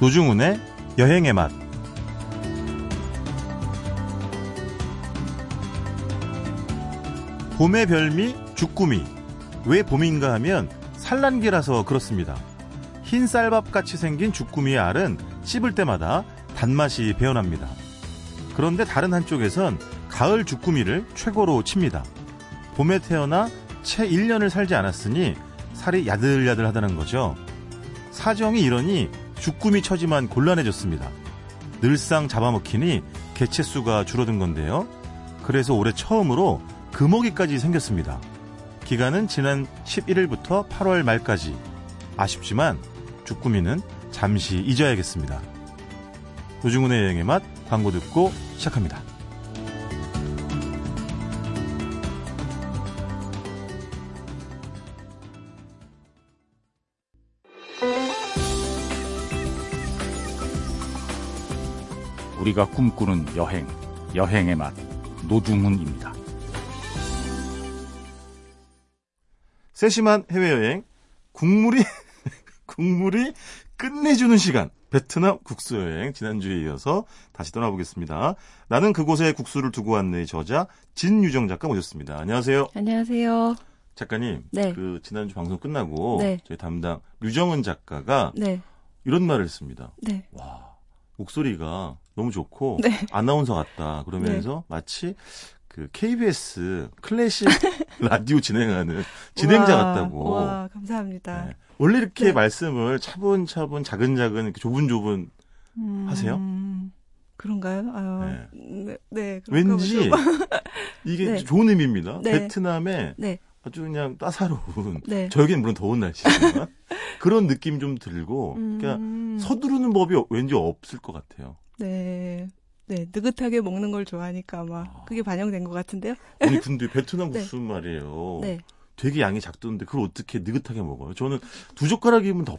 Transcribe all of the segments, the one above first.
노중훈의 여행의 맛. 봄의 별미 주꾸미. 왜 봄인가 하면 산란기라서 그렇습니다. 흰 쌀밥같이 생긴 주꾸미의 알은 씹을 때마다 단맛이 배어납니다. 그런데 다른 한쪽에선 가을 주꾸미를 최고로 칩니다. 봄에 태어나 채 1년을 살지 않았으니 살이 야들야들하다는 거죠. 사정이 이러니 주꾸미 처지만 곤란해졌습니다. 늘상 잡아먹히니 개체수가 줄어든 건데요. 그래서 올해 처음으로 금어기까지 생겼습니다. 기간은 지난 11일부터 8월 말까지. 아쉽지만 주꾸미는 잠시 잊어야겠습니다. 노중훈의 여행의 맛, 광고 듣고 시작합니다. 우리가 꿈꾸는 여행, 여행의 맛, 노중훈입니다. 세심한 해외여행, 국물이 끝내주는 시간. 베트남 국수여행, 지난주에 이어서 다시 떠나보겠습니다. 나는 그곳에 국수를 두고 왔네. 저자 진유정 작가 모셨습니다. 안녕하세요. 안녕하세요. 작가님, 네. 그 지난주 방송 끝나고 네. 저희 담당 류정은 작가가 네. 이런 말을 했습니다. 네. 와, 목소리가 너무 좋고 네. 아나운서 같다. 그러면서 네. 마치 그 KBS 클래식 라디오 진행하는 진행자 와, 같다고. 와, 감사합니다. 네. 원래 이렇게 네. 말씀을 차분차분 자근자근 이렇게 조분조분 하세요? 그런가요? 아유, 네. 네, 왠지 이게 네. 좋은 의미입니다. 네. 베트남에 네. 아주 그냥 따사로운 네. 저에겐 물론 더운 날씨지만 그런 느낌 좀 들고 그러니까 서두르는 법이 왠지 없을 것 같아요. 네. 네, 느긋하게 먹는 걸 좋아하니까 아마 그게 반영된 것 같은데요. 아니, 근데 베트남 국수 네. 말이에요. 네. 되게 양이 작던데 그걸 어떻게 느긋하게 먹어요? 저는 두 젓가락이면 더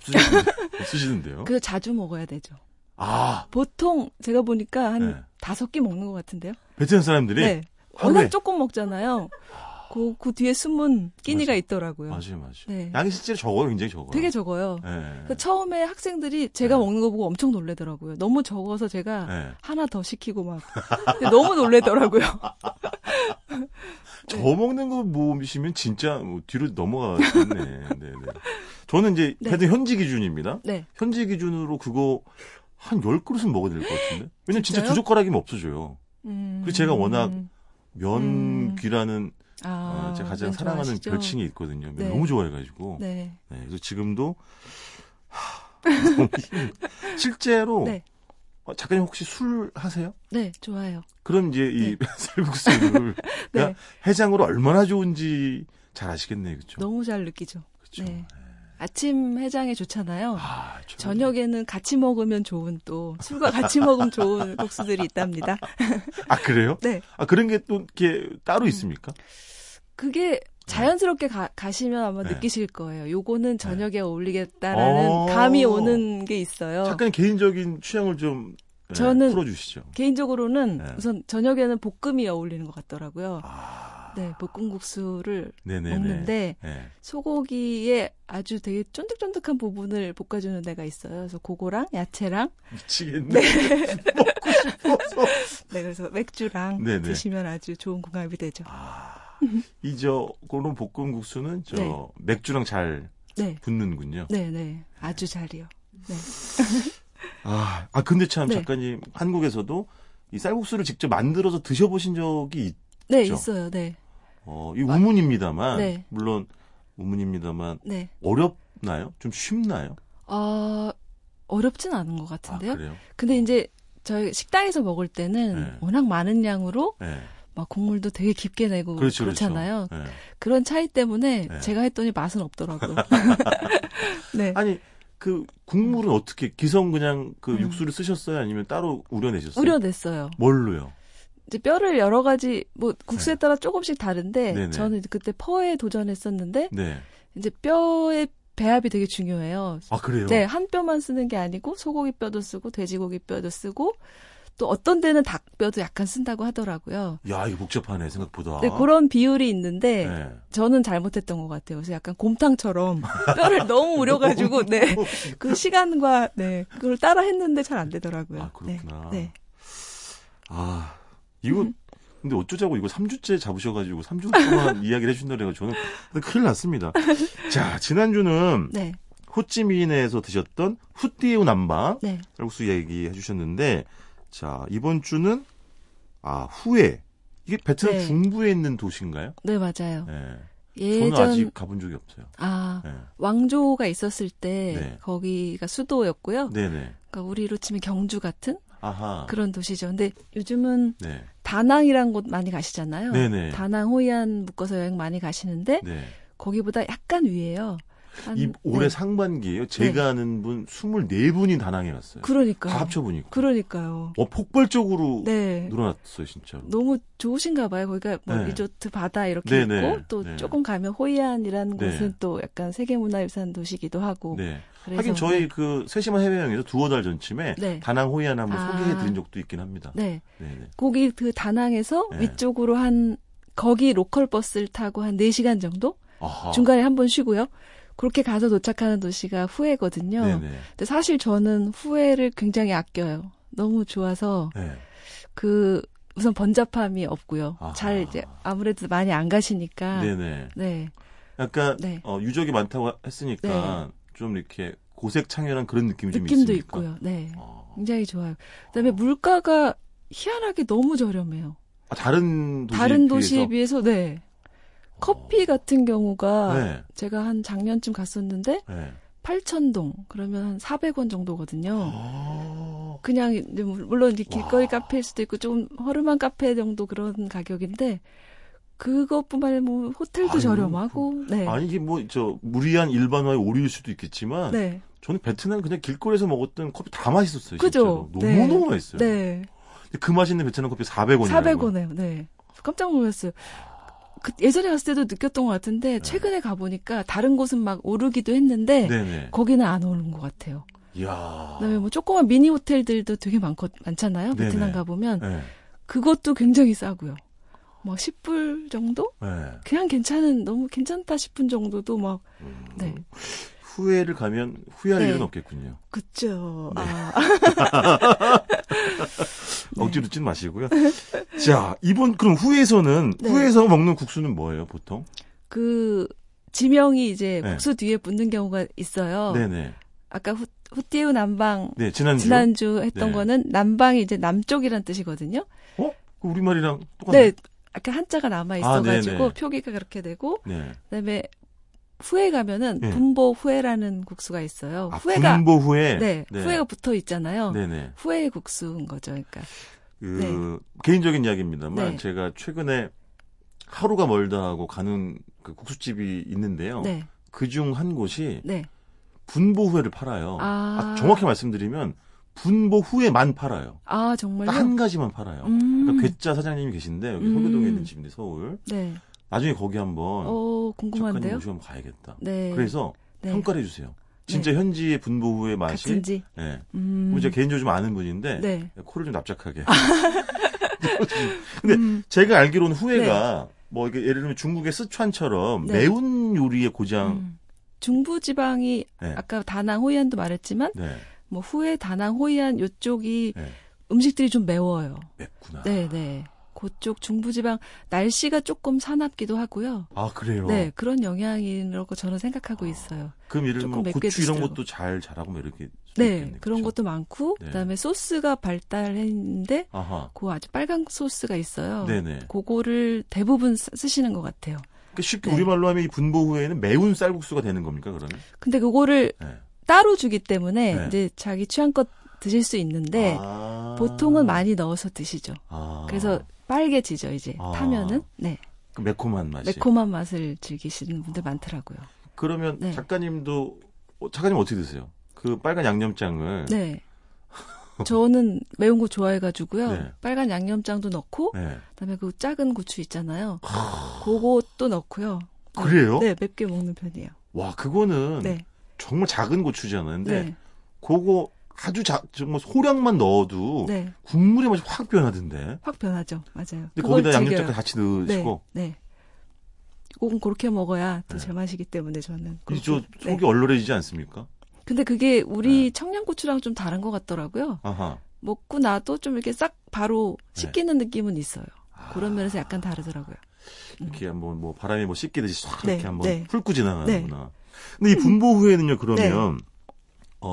없으시는데요. 그 자주 먹어야 되죠. 아. 보통 제가 보니까 한 네. 5끼 먹는 것 같은데요. 베트남 사람들이? 네. 워낙 조금 먹잖아요. 그 뒤에 숨은 끼니가 맞아. 있더라고요. 맞아요, 맞아요. 네. 양이 실제로 적어요, 굉장히 적어요. 되게 적어요. 네. 처음에 학생들이 제가 네. 먹는 거 보고 엄청 놀래더라고요. 너무 적어서 제가 네. 하나 더 시키고 막 너무 놀래더라고요. 네. 저 먹는 거 보시면 진짜 뭐 뒤로 넘어가겠네. 네, 네. 저는 이제 네. 현지 기준입니다. 네. 현지 기준으로 그거 한 10그릇은 먹어야 될 것 같은데. 왜냐면 진짜요? 진짜 두 젓가락이면 없어져요. 그리고 제가 워낙 면귀라는 제가 가장 네, 사랑하는 좋아하시죠? 별칭이 있거든요. 네. 너무 좋아해가지고. 네. 네. 그래서 지금도 실제로 네. 작가님 혹시 술 하세요? 네, 좋아요. 그럼 이제 이 쌀국수를 네. 해장으로 얼마나 좋은지 잘 아시겠네요, 그렇죠? 너무 잘 느끼죠. 그렇죠. 네. 네. 아침 해장에 좋잖아요. 아, 저녁에는 같이 먹으면 좋은 또 술과 같이 먹으면 좋은 국수들이 있답니다. 아, 그래요? 네. 아, 그런 게 또 이렇게 따로 있습니까? 그게 자연스럽게 가시면 아마 네. 느끼실 거예요. 요거는 저녁에 네. 어울리겠다라는 감이 오는 게 있어요. 잠깐 개인적인 취향을 좀 네, 저는 풀어주시죠. 개인적으로는 네. 우선 저녁에는 볶음이 어울리는 것 같더라고요. 아. 네, 볶음국수를 네네네. 먹는데 네. 소고기에 아주 되게 쫀득쫀득한 부분을 볶아주는 데가 있어요. 그래서 그거랑 야채랑 미치겠네. 네. 먹고 싶어서. 네, 그래서 맥주랑 네네. 드시면 아주 좋은 궁합이 되죠. 아, 이 그런 볶음국수는 네. 맥주랑 잘 네. 붙는군요. 네네, 네. 아주 잘이요. 네. 아 근데 참 네. 작가님 한국에서도 이 쌀국수를 직접 만들어서 드셔보신 적이 있죠? 네, 있어요. 네. 이 우문입니다만, 네. 물론 우문입니다만 네. 어렵나요? 좀 쉽나요? 어렵진 않은 것 같은데요. 아, 그래요? 근데 이제 저희 식당에서 먹을 때는 네. 워낙 많은 양으로 네. 막 국물도 되게 깊게 내고 그렇죠, 그렇잖아요. 그렇죠. 네. 그런 차이 때문에 네. 제가 했더니 맛은 없더라고요. 네. 아니 그 국물은 어떻게 기성 그냥 그 육수를 쓰셨어요? 아니면 따로 우려내셨어요? 우려냈어요. 뭘로요? 이제 뼈를 여러 가지 뭐 국수에 따라 조금씩 다른데 네네. 저는 그때 퍼에 도전했었는데 네. 이제 뼈의 배합이 되게 중요해요. 아 그래요? 네, 한 뼈만 쓰는 게 아니고 소고기 뼈도 쓰고 돼지고기 뼈도 쓰고 또 어떤 데는 닭뼈도 약간 쓴다고 하더라고요. 야, 이거 복잡하네, 생각보다. 네, 그런 비율이 있는데 네. 저는 잘못했던 것 같아요. 그래서 약간 곰탕처럼 뼈를 너무 우려가지고 네, 그 시간과 네, 그걸 따라 했는데 잘 안 되더라고요. 아, 그렇구나. 네, 네. 아, 이거 근데 어쩌자고 이거 3주째 잡으셔가지고 3주 동안 이야기를 해준다 그래서 저는 큰일 났습니다. 자, 지난주는 네. 호찌민에서 드셨던 후띠우 남방 네. 쌀국수 이야기 해주셨는데 자, 이번 주는 아, 후에 이게 베트남 네. 중부에 있는 도시인가요? 네, 맞아요. 네. 예전... 저는 아직 가본 적이 없어요. 아, 네. 왕조가 있었을 때 네. 거기가 수도였고요. 네네. 그러니까 우리로 치면 경주 같은 아하. 그런 도시죠. 근데 요즘은 네. 다낭이란 곳 많이 가시잖아요. 네네. 다낭, 호이안 묶어서 여행 많이 가시는데 네. 거기보다 약간 위에요. 한, 이 올해 네. 상반기에요. 제가 네. 아는 분 24분이 다낭에 갔어요. 그러니까요. 다 합쳐보니까. 그러니까요. 폭발적으로 네. 늘어났어요, 진짜로. 너무 좋으신가 봐요. 거기가 뭐 네. 리조트 바다 이렇게 네네. 있고 또 네. 조금 가면 호이안이라는 네. 곳은 또 약간 세계문화유산 도시기도 하고. 네. 하긴 저희 그 세심한 해외여행에서 두어 달 전쯤에 네. 다낭 호이안 한번 아. 소개해드린 적도 있긴 합니다. 네. 네네. 거기 그 다낭에서 네. 위쪽으로 한 거기 로컬 버스를 타고 한 4시간 정도? 아하. 중간에 한번 쉬고요. 그렇게 가서 도착하는 도시가 후에거든요. 네네. 근데 사실 저는 후에를 굉장히 아껴요. 너무 좋아서 네. 그 우선 번잡함이 없고요. 아하. 잘 이제 아무래도 많이 안 가시니까. 네네. 네. 약간 네. 유적이 많다고 했으니까 네. 좀 이렇게 고색창연한 그런 느낌이 좀 있습니까? 느낌도 있고요. 네. 굉장히 좋아요. 그다음에 물가가 희한하게 너무 저렴해요. 아, 다른 도시에 비해서 네. 커피 같은 경우가 네. 제가 한 작년쯤 갔었는데 네. 8,000동 그러면 한 400원 정도거든요. 오. 그냥 물론 길거리 와. 카페일 수도 있고 좀 허름한 카페 정도 그런 가격인데 그것뿐만 아니라 뭐 호텔도 아니, 저렴하고 네. 아니 이게 뭐 저 무리한 일반화의 오류일 수도 있겠지만 네. 저는 베트남 그냥 길거리에서 먹었던 커피 다 맛있었어요. 그죠? 네. 너무너무 맛있어요. 네. 그 맛있는 베트남 커피 400원이에요. 400원이에요. 네. 깜짝 놀랐어요. 그 예전에 갔을 때도 느꼈던 것 같은데 최근에 가보니까 다른 곳은 막 오르기도 했는데 네네. 거기는 안 오른 것 같아요. 이야. 그다음에 뭐 조그만 미니 호텔들도 되게 많잖아요. 네네. 베트남 가보면 네. 그것도 굉장히 싸고요. 뭐 10불 정도? 네. 그냥 너무 괜찮다 싶은 정도도 막 네. 후회를 가면 후회할 네. 일은 없겠군요. 그렇죠. 네. 아. 억지로 찐 마시고요. 자, 이번 그럼 후에서는 네. 후에서 먹는 국수는 뭐예요, 보통? 그 지명이 이제 네. 국수 뒤에 붙는 경우가 있어요. 네네. 아까 후띠우 남방 네, 지난주 했던 네. 거는 남방이 이제 남쪽이란 뜻이거든요. 어? 그 우리말이랑 똑같네. 네, 아까 한자가 남아 있어가지고 아, 표기가 그렇게 되고 네. 그다음에 후에 가면은 네. 분보 후에라는 국수가 있어요. 아, 후에가 분보 후에? 네, 네. 후에가 붙어 있잖아요. 네네. 후에 국수인 거죠. 그러니까 그 네. 개인적인 이야기입니다만 네. 제가 최근에 하루가 멀다 하고 가는 그 국수집이 있는데요. 네. 그중 한 곳이 네. 분보 후에를 팔아요. 아... 정확히 말씀드리면 분보 후에만 팔아요. 아, 정말요? 딱 한 가지만 팔아요. 그러니까 괴짜 사장님이 계신데 여기 소교동에 있는 집인데 서울. 네. 나중에 거기 한번 궁금한데요? 잠깐 모시고 가야겠다. 네. 그래서 네. 평가를 해주세요. 진짜 네. 현지의 분보후의 맛이 같은지. 네. 제가 개인적으로 좀 아는 분인데 네. 코를 좀 납작하게. 근데 제가 알기로는 후에가 네. 뭐 이게 예를 들면 중국의 스촨처럼 네. 매운 요리의 고장. 중부지방이 네. 아까 다낭 호이안도 말했지만 네. 뭐 후에 다낭 호이안 요쪽이 네. 음식들이 좀 매워요. 맵구나. 네네. 그쪽 중부지방 날씨가 조금 사납기도 하고요. 아, 그래요? 네, 그런 영향이라고 저는 생각하고 있어요. 그럼 예를 들면 고추 드시더라고. 이런 것도 잘 자라고 이렇게. 네, 있겠네, 그런 그렇죠? 것도 많고 네. 그다음에 소스가 발달했는데 그 아주 빨간 소스가 있어요. 네네. 그거를 대부분 쓰시는 것 같아요. 그러니까 쉽게 네. 우리말로 하면 이 분보 후에는 매운 쌀국수가 되는 겁니까, 그러면? 근데 그거를 네. 따로 주기 때문에 네. 이제 자기 취향껏 드실 수 있는데 아~ 보통은 많이 넣어서 드시죠. 아~ 그래서 빨개지죠, 이제. 아, 타면은. 네. 그 매콤한 맛을 즐기시는 분들 많더라고요. 그러면 네. 작가님 어떻게 드세요? 그 빨간 양념장을. 네. 저는 매운 거 좋아해가지고요. 네. 빨간 양념장도 넣고, 네. 그다음에 그 작은 고추 있잖아요. 그것도 넣고요. 네. 그래요? 네, 맵게 먹는 편이에요. 와, 그거는 네. 정말 작은 고추잖아요. 근데 네. 그거 아주 소량만 넣어도 네. 국물의 맛이 확 변하던데. 확 변하죠. 맞아요. 근데 거기다 양념장까지 같이 넣으시고. 네. 네. 그건 그렇게 먹어야 더 제맛이기 때문에 저는. 그렇죠. 속이 네. 얼얼해지지 않습니까? 근데 그게 우리 네. 청양고추랑 좀 다른 것 같더라고요. 아하. 먹고 나도 좀 이렇게 싹 바로 씻기는 네. 느낌은 있어요. 그런 면에서 약간 다르더라고요. 이렇게 한번 뭐 바람이 뭐 씻기듯이 싹 네. 이렇게 한번 네. 훑고 지나가는구나. 네. 근데 이 분보 후에는요, 그러면, 네.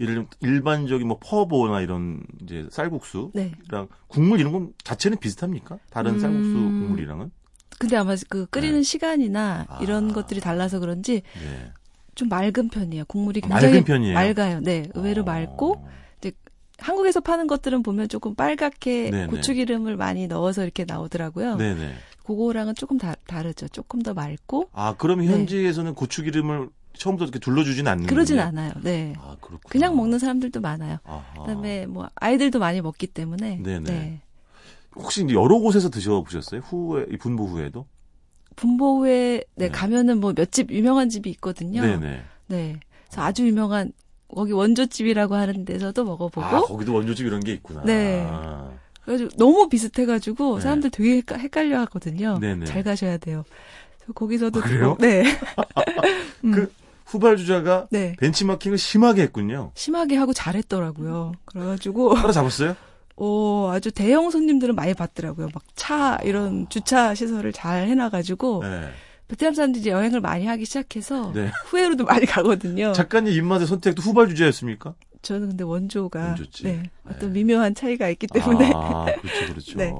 예를 들면 일반적인 뭐 퍼보나 이런 이제 쌀국수랑 네. 국물 이런 건 자체는 비슷합니까? 다른 쌀국수 국물이랑은? 근데 아마 그 끓이는 네. 시간이나 이런 것들이 달라서 그런지 네. 좀 맑은 편이에요. 국물이 굉장히 맑은 편이에요. 맑아요. 네, 의외로 맑고 이제 한국에서 파는 것들은 보면 조금 빨갛게 네네. 고추기름을 많이 넣어서 이렇게 나오더라고요. 네네. 그거랑은 조금 다르죠. 조금 더 맑고. 아, 그럼 현지에서는 네. 고추기름을 처음부터 이렇게 둘러주진 않는 그러진 않아요. 네. 아, 그렇구나. 그냥 먹는 사람들도 많아요. 아하. 그다음에 뭐 아이들도 많이 먹기 때문에. 네네. 네. 혹시 여러 곳에서 드셔보셨어요? 후에 분보 후에도? 분보 후에 네, 네. 가면은 뭐 몇 집 유명한 집이 있거든요. 네네. 네. 그래서 아주 유명한 거기 원조집이라고 하는 데서도 먹어보고. 아, 거기도 원조집 이런 게 있구나. 네. 아. 그래가지고 너무 비슷해가지고 네. 사람들 되게 헷갈려 하거든요. 네네. 잘 가셔야 돼요. 거기서도. 아, 그래요? 네. 그 후발주자가 네. 벤치마킹을 심하게 했군요. 심하게 하고 잘했더라고요. 그래가지고. 따라잡았어요? 아주 대형 손님들은 많이 봤더라고요. 막 차, 이런 주차 시설을 잘 해놔가지고. 네. 베트남 사람들이 이제 여행을 많이 하기 시작해서 네. 후회로도 많이 가거든요. 작가님 입맛의 선택도 후발주자였습니까? 저는 근데 원조가 네, 어떤 네. 미묘한 차이가 있기 때문에. 아, 그렇죠, 그렇죠. 네.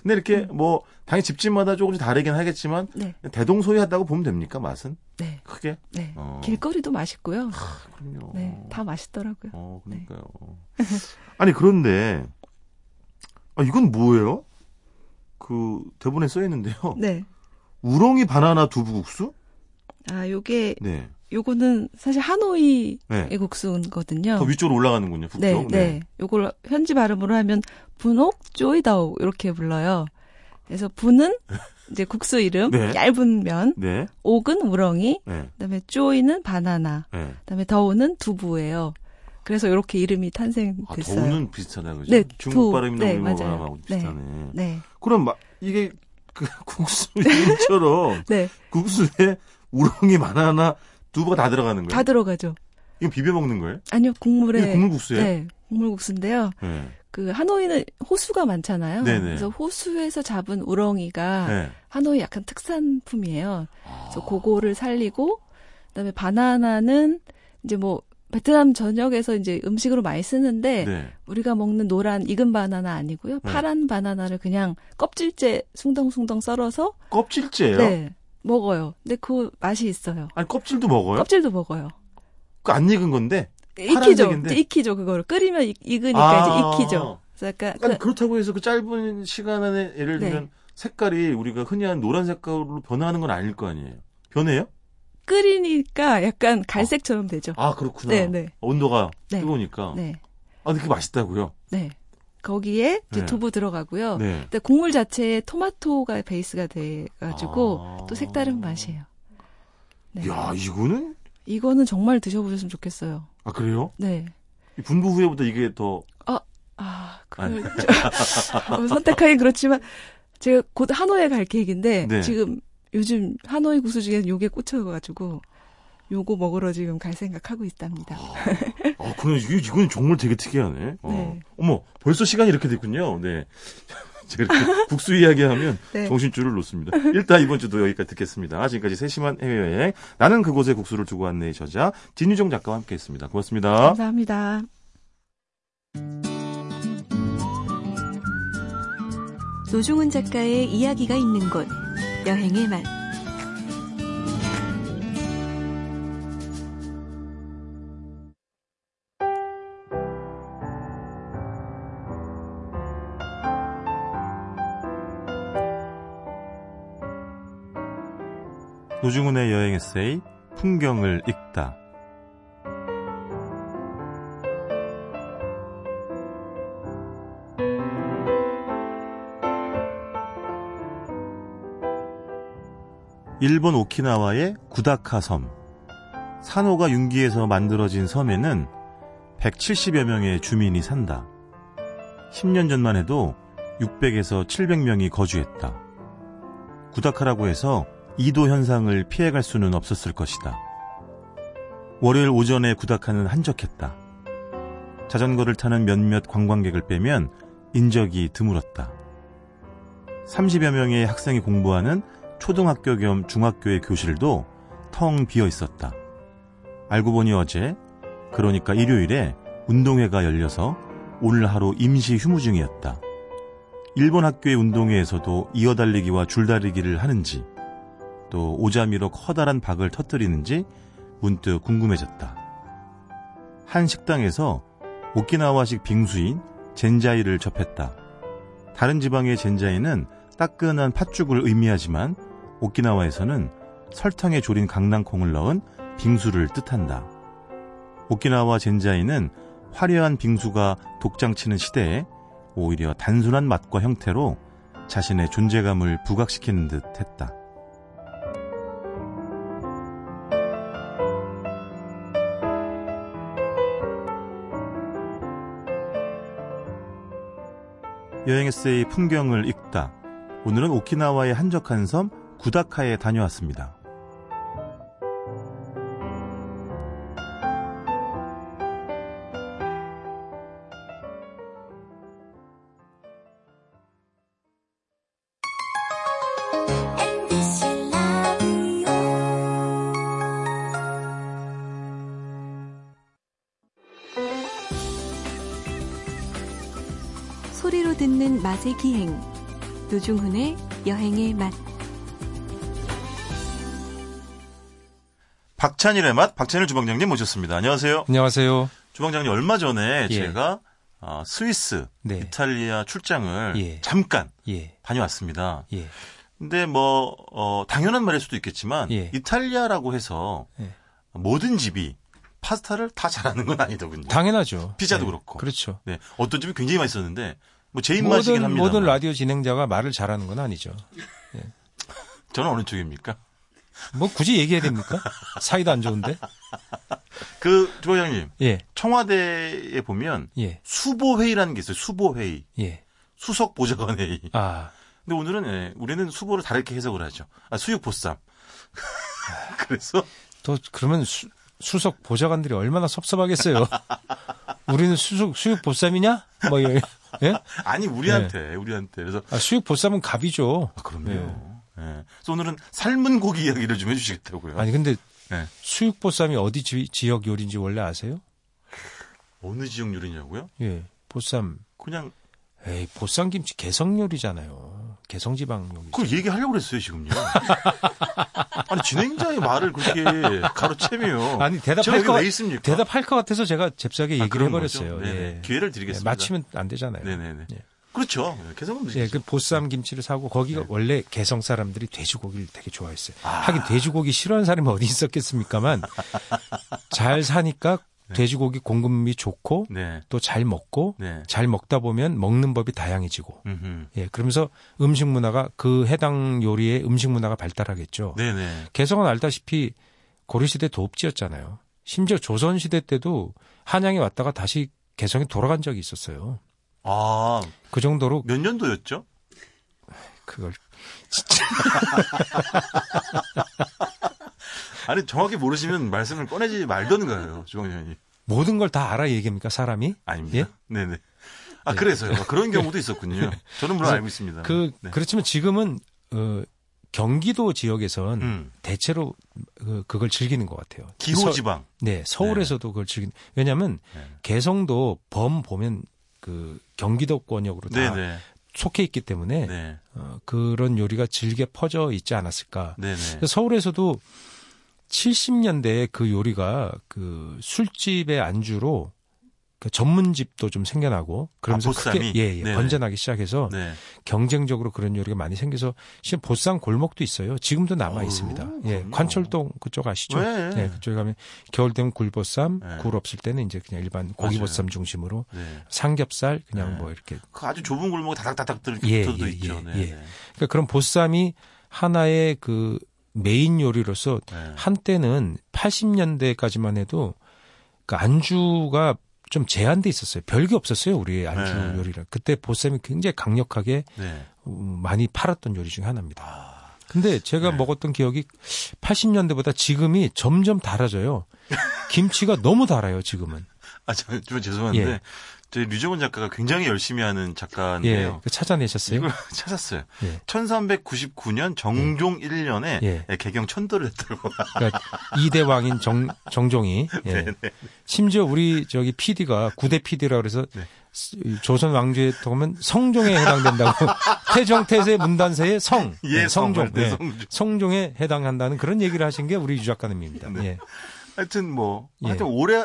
근데 이렇게 뭐 당연히 집집마다 조금씩 다르긴 하겠지만 네. 대동소이하다고 보면 됩니까, 맛은? 네. 크게? 네. 길거리도 맛있고요. 아, 그럼요. 네, 다 맛있더라고요. 그러니까요. 네. 아니, 그런데 이건 뭐예요? 그 대본에 써 있는데요. 네. 우렁이 바나나 두부국수? 아, 요게 네. 요거는 사실 하노이의 네. 국수거든요. 더 위쪽으로 올라가는군요, 북쪽. 네, 네. 네. 요걸 현지 발음으로 하면 분옥 쪼이다오 이렇게 불러요. 그래서 분은 이제 국수 이름, 네. 얇은 면, 네. 옥은 우렁이, 네. 그다음에 쪼이는 바나나, 네. 그다음에 더우는 두부예요. 그래서 이렇게 이름이 탄생됐어요. 아, 더우는 비슷하다, 그죠? 네, 중국 발음이나 우리 말하고 비슷하네. 네. 네. 그럼 이게 그 국수 이름처럼 네. 국수에 우렁이 바나나 두부가 다 들어가는 거예요? 다 들어가죠. 이건 비벼 먹는 거예요? 아니요, 국물에. 국물국수예요? 네, 국물국수인데요. 네. 그 하노이는 호수가 많잖아요. 네네. 그래서 호수에서 잡은 우렁이가 네. 하노이 약간 특산품이에요. 그래서 그거를 살리고 그다음에 바나나는 이제 뭐 베트남 전역에서 이제 음식으로 많이 쓰는데 네. 우리가 먹는 노란 익은 바나나 아니고요. 파란 네. 바나나를 그냥 껍질째 숭덩숭덩 썰어서 껍질째요? 네. 먹어요. 근데 그 맛이 있어요. 아니, 껍질도 먹어요? 껍질도 먹어요. 그 안 익은 건데? 익히죠. 이제 익히죠. 그거를 끓이면 익으니까 이제 익히죠. 그래서 약간 그렇다고 해서 그 짧은 시간 안에 예를 들면 네. 색깔이 우리가 흔히 하는 노란 색깔로 변하는 건 아닐 거 아니에요? 변해요? 끓이니까 약간 갈색처럼 되죠. 아, 그렇구나. 네네. 온도가 네. 뜨거우니까. 네. 아, 근데 그게 맛있다고요? 네. 거기에 이제 네. 두부 들어가고요. 네. 근데 국물 자체에 토마토가 베이스가 돼가지고 또 색다른 맛이에요. 네. 야, 이거는 정말 드셔보셨으면 좋겠어요. 아, 그래요? 네. 분보 후에보다 이게 더 선택하기 그렇지만 제가 곧 하노이에 갈 계획인데 네. 지금 요즘 하노이 국수 중에는 요게 꽂혀가지고 요거 먹으러 지금 갈 생각하고 있답니다. 아, 그럼 이건 정말 되게 특이하네. 네. 어머, 벌써 시간이 이렇게 됐군요. 네. 제가 이렇게 국수 이야기하면 네. 정신줄을 놓습니다. 일단 이번 주도 여기까지 듣겠습니다. 지금까지 세심한 해외여행, 나는 그곳에 국수를 두고 왔네의 저자 진유정 작가와 함께했습니다. 고맙습니다. 감사합니다. 노중훈 작가의 이야기가 있는 곳, 여행의 맛. 노중훈의 여행 에세이, 풍경을 읽다. 일본 오키나와의 구다카섬. 산호가 융기해서 만들어진 섬에는 170여 명의 주민이 산다. 10년 전만 해도 600에서 700명이 거주했다. 구다카라고 해서 2도 현상을 피해갈 수는 없었을 것이다. 월요일 오전에 구다카는 한적했다. 자전거를 타는 몇몇 관광객을 빼면 인적이 드물었다. 30여 명의 학생이 공부하는 초등학교 겸 중학교의 교실도 텅 비어 있었다. 알고 보니 어제, 그러니까 일요일에 운동회가 열려서 오늘 하루 임시 휴무 중이었다. 일본 학교의 운동회에서도 이어달리기와 줄다리기를 하는지, 또 오자미로 커다란 박을 터뜨리는지 문득 궁금해졌다. 한 식당에서 오키나와식 빙수인 젠자이를 접했다. 다른 지방의 젠자이는 따끈한 팥죽을 의미하지만 오키나와에서는 설탕에 졸인 강낭콩을 넣은 빙수를 뜻한다. 오키나와 젠자이는 화려한 빙수가 독장치는 시대에 오히려 단순한 맛과 형태로 자신의 존재감을 부각시키는 듯 했다. 여행 에세이 풍경을 읽다. 오늘은 오키나와의 한적한 섬 구다카에 다녀왔습니다. 소리로 듣는 맛의 기행, 노중훈의 여행의 맛. 박찬일의 맛, 박찬일 주방장님 모셨습니다. 안녕하세요. 안녕하세요. 주방장님, 얼마 전에 제가 스위스, 이탈리아 출장을 잠깐 다녀왔습니다. 근데 뭐 당연한 말일 수도 있겠지만 이탈리아라고 해서 모든 집이 파스타를 다 잘하는 건 아니더군요. 당연하죠. 피자도 그렇고. 그렇죠. 네, 어떤 집이 굉장히 맛있었는데 뭐 제 입맛이긴 합니다만. 모든 라디오 진행자가 말을 잘하는 건 아니죠. 네. 저는 어느 쪽입니까? 뭐 굳이 얘기해야 됩니까? 사이도 안 좋은데. 그 주방장님, 청와대에 보면 수보회의라는 게 있어요. 수보회의, 수석보좌관회의. 아. 근데 오늘은 우리는 수보를 다르게 해석을 하죠. 아, 수육보쌈. 그래서 또 그러면 수석 보좌관들이 얼마나 섭섭하겠어요. 우리는 수육 보쌈이냐? 뭐 예? 아니 우리한테 그래서 수육 보쌈은 갑이죠. 아, 그럼요. 그래서 오늘은 삶은 고기 이야기를 좀 해주시겠다고요. 아니 근데 수육 보쌈이 어디 지역 요리인지 원래 아세요? 어느 지역 요리냐고요? 예, 보쌈. 그냥 보쌈 김치 개성 요리잖아요. 개성 지방 요리. 그걸 얘기하려고 그랬어요 지금요. 아니 진행자의 말을 그렇게 가로채며. 아니 대답할 것 같아서 제가 잽싸게 얘기를 해버렸어요. 네. 기회를 드리겠습니다. 맞히면 안 되잖아요. 네네네. 네. 그렇죠. 개성은 무슨. 네, 그 보쌈 김치를 사고 거기가 원래 개성 사람들이 돼지고기를 되게 좋아했어요. 아. 하긴 돼지고기 싫어하는 사람이 어디 있었겠습니까만 잘 사니까. 돼지고기 공급이 좋고 또 잘 먹고 잘 먹다 보면 먹는 법이 다양해지고 그러면서 음식 문화가 그 해당 요리의 음식 문화가 발달하겠죠. 네네. 개성은 알다시피 고려시대 도읍지였잖아요. 심지어 조선시대 때도 한양에 왔다가 다시 개성에 돌아간 적이 있었어요. 아, 그 정도로. 몇 년도였죠? 그걸 진짜. 아니 정확히 모르시면 말씀을 꺼내지 말던가요, 주방장님. 모든 걸 다 알아 얘기합니까 사람이? 아닙니다. 예? 네네. 아 그래서요. 그런 경우도 있었군요. 저는 물론 알고 있습니다. 그렇지만 지금은 경기도 지역에선 대체로 그걸 즐기는 것 같아요. 기호지방. 네, 서울에서도 그걸 즐기는. 왜냐하면 개성도 범 보면 그 경기도권역으로 다. 네네. 속해 있기 때문에 그런 요리가 즐겨 퍼져 있지 않았을까. 네네. 서울에서도 70년대에 그 요리가 그 술집의 안주로 그 전문집도 좀 생겨나고 그러면서 크게 번져나기 시작해서 경쟁적으로 그런 요리가 많이 생겨서 지금 보쌈 골목도 있어요. 지금도 남아 있습니다. 예, 관철동 그쪽 아시죠? 네, 그쪽에 가면 겨울 되면 굴보쌈, 굴 없을 때는 이제 그냥 일반 고기보쌈 중심으로 삼겹살 그냥 뭐 이렇게 그 아주 좁은 골목에 다닥다닥 들을 것도 있죠. 그러니까 그런 보쌈이 하나의 그 메인 요리로서 한때는 80년대까지만 해도 그 안주가 좀 제한돼 있었어요. 별게 없었어요. 우리 안주 네. 요리를. 그때 보쌈이 굉장히 강력하게 네. 많이 팔았던 요리 중에 하나입니다. 아. 근데 제가 네. 먹었던 기억이 80년대보다 지금이 점점 달아져요. 김치가 너무 달아요, 지금은. 아, 저 죄송한데 예. 저희 류정은 작가가 굉장히 열심히 하는 작가인데요. 예, 찾아내셨어요? 이걸 찾았어요. 예. 1399년 정종 1년에 예. 개경 천도를 했다고. 그러니까 2대 왕인 정종이. 예. 심지어 우리 저기 PD가 9대 PD라고 그래서 네. 조선 왕조에 보면 성종에 해당된다고. 태종, 태세, 문단세의 성. 예, 성종. 네, 성종. 예. 성종에 해당한다는 그런 얘기를 하신 게 우리 유 작가님입니다. 네. 예. 하여튼 뭐 예. 하여튼 올해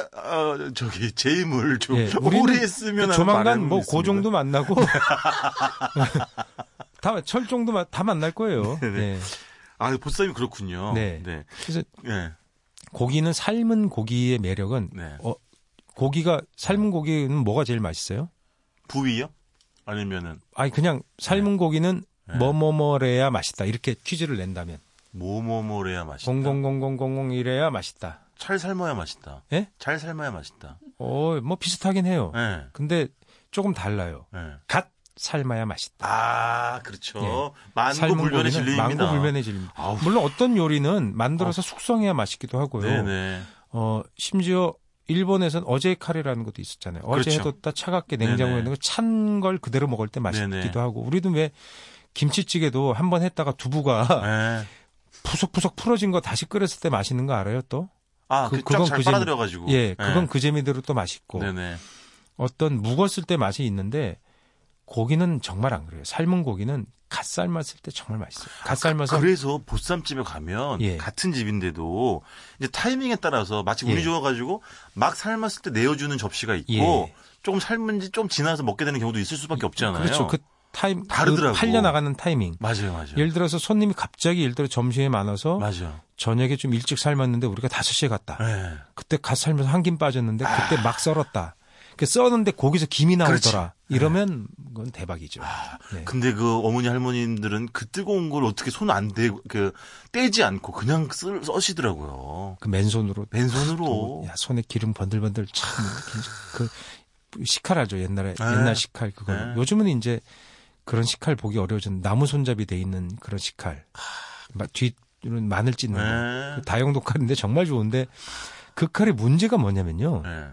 저기 재임을 좀 예. 오래 했으면 조만간 뭐 고종도 만나고 다 철종도 다 만날 거예요. 예. 아, 보쌈이 그렇군요. 네. 네. 그래서 예. 고기는 삶은 고기의 매력은 네. 고기가 삶은 고기는 뭐가 제일 맛있어요? 부위요? 아니면은 아니 그냥 삶은 네. 고기는 네. 뭐래야 맛있다. 이렇게 퀴즈를 낸다면 뭐래야 맛있다. 0000001해야 맛있다. 잘 삶아야 맛있다. 예? 잘 삶아야 맛있다. 뭐 비슷하긴 해요. 예. 근데 조금 달라요. 예. 갓 삶아야 맛있다. 아, 그렇죠. 예. 만고불변의 진리입니다. 만고불변의 진리입니다. 아우. 물론 어떤 요리는 만들어서 숙성해야 맛있기도 하고요. 네네. 심지어 일본에서는 어제의 카레라는 것도 있었잖아요. 어제 그렇죠. 해뒀다 차갑게 냉장고에 있는 걸 찬 걸 그대로 먹을 때 맛있기도 네네. 하고. 우리도 왜 김치찌개도 한번 했다가 두부가 예. 푸석푸석 풀어진 거 다시 끓였을 때 맛있는 거 알아요 또? 아, 그건 잘 빨아들여가지고. 예, 그건 네. 그 재미대로 또 맛있고. 네네. 어떤 묵었을 때 맛이 있는데 고기는 정말 안 그래요. 삶은 고기는 갓 삶았을 때 정말 맛있어요. 갓 삶아서. 그래서 보쌈집에 가면 예. 같은 집인데도 이제 타이밍에 따라서 마치 운이 예. 좋아가지고 막 삶았을 때 내어주는 접시가 있고 예. 조금 삶은지 좀 지나서 먹게 되는 경우도 있을 수밖에 없잖아요. 그렇죠. 그 타임 다르더라고. 팔려 나가는 타이밍. 맞아요, 맞아요. 예를 들어서 손님이 갑자기 예를 들어 점심에 많아서 맞아요. 저녁에 좀 일찍 삶았는데 우리가 5시에 갔다. 네. 그때 갓 삶아서 한 김 빠졌는데 그때 막 썰었다. 그 썰었는데 거기서 김이 나오더라. 그렇지. 이러면 네. 그건 대박이죠. 아, 네. 근데 그 어머니 할머님들은 그 뜨거운 걸 어떻게 손 안 대고 그 떼지 않고 그냥 써시더라고요. 그 맨손으로. 야, 손에 기름 번들번들 참 그 식칼 알죠? 옛날 식칼 그거. 네. 요즘은 이제 그런 식칼 보기 어려워진 나무 손잡이 돼 있는 그런 식칼. 뒤는 마늘 찢는 네. 거. 다용도 칼인데 정말 좋은데 그 칼의 문제가 뭐냐면요. 네.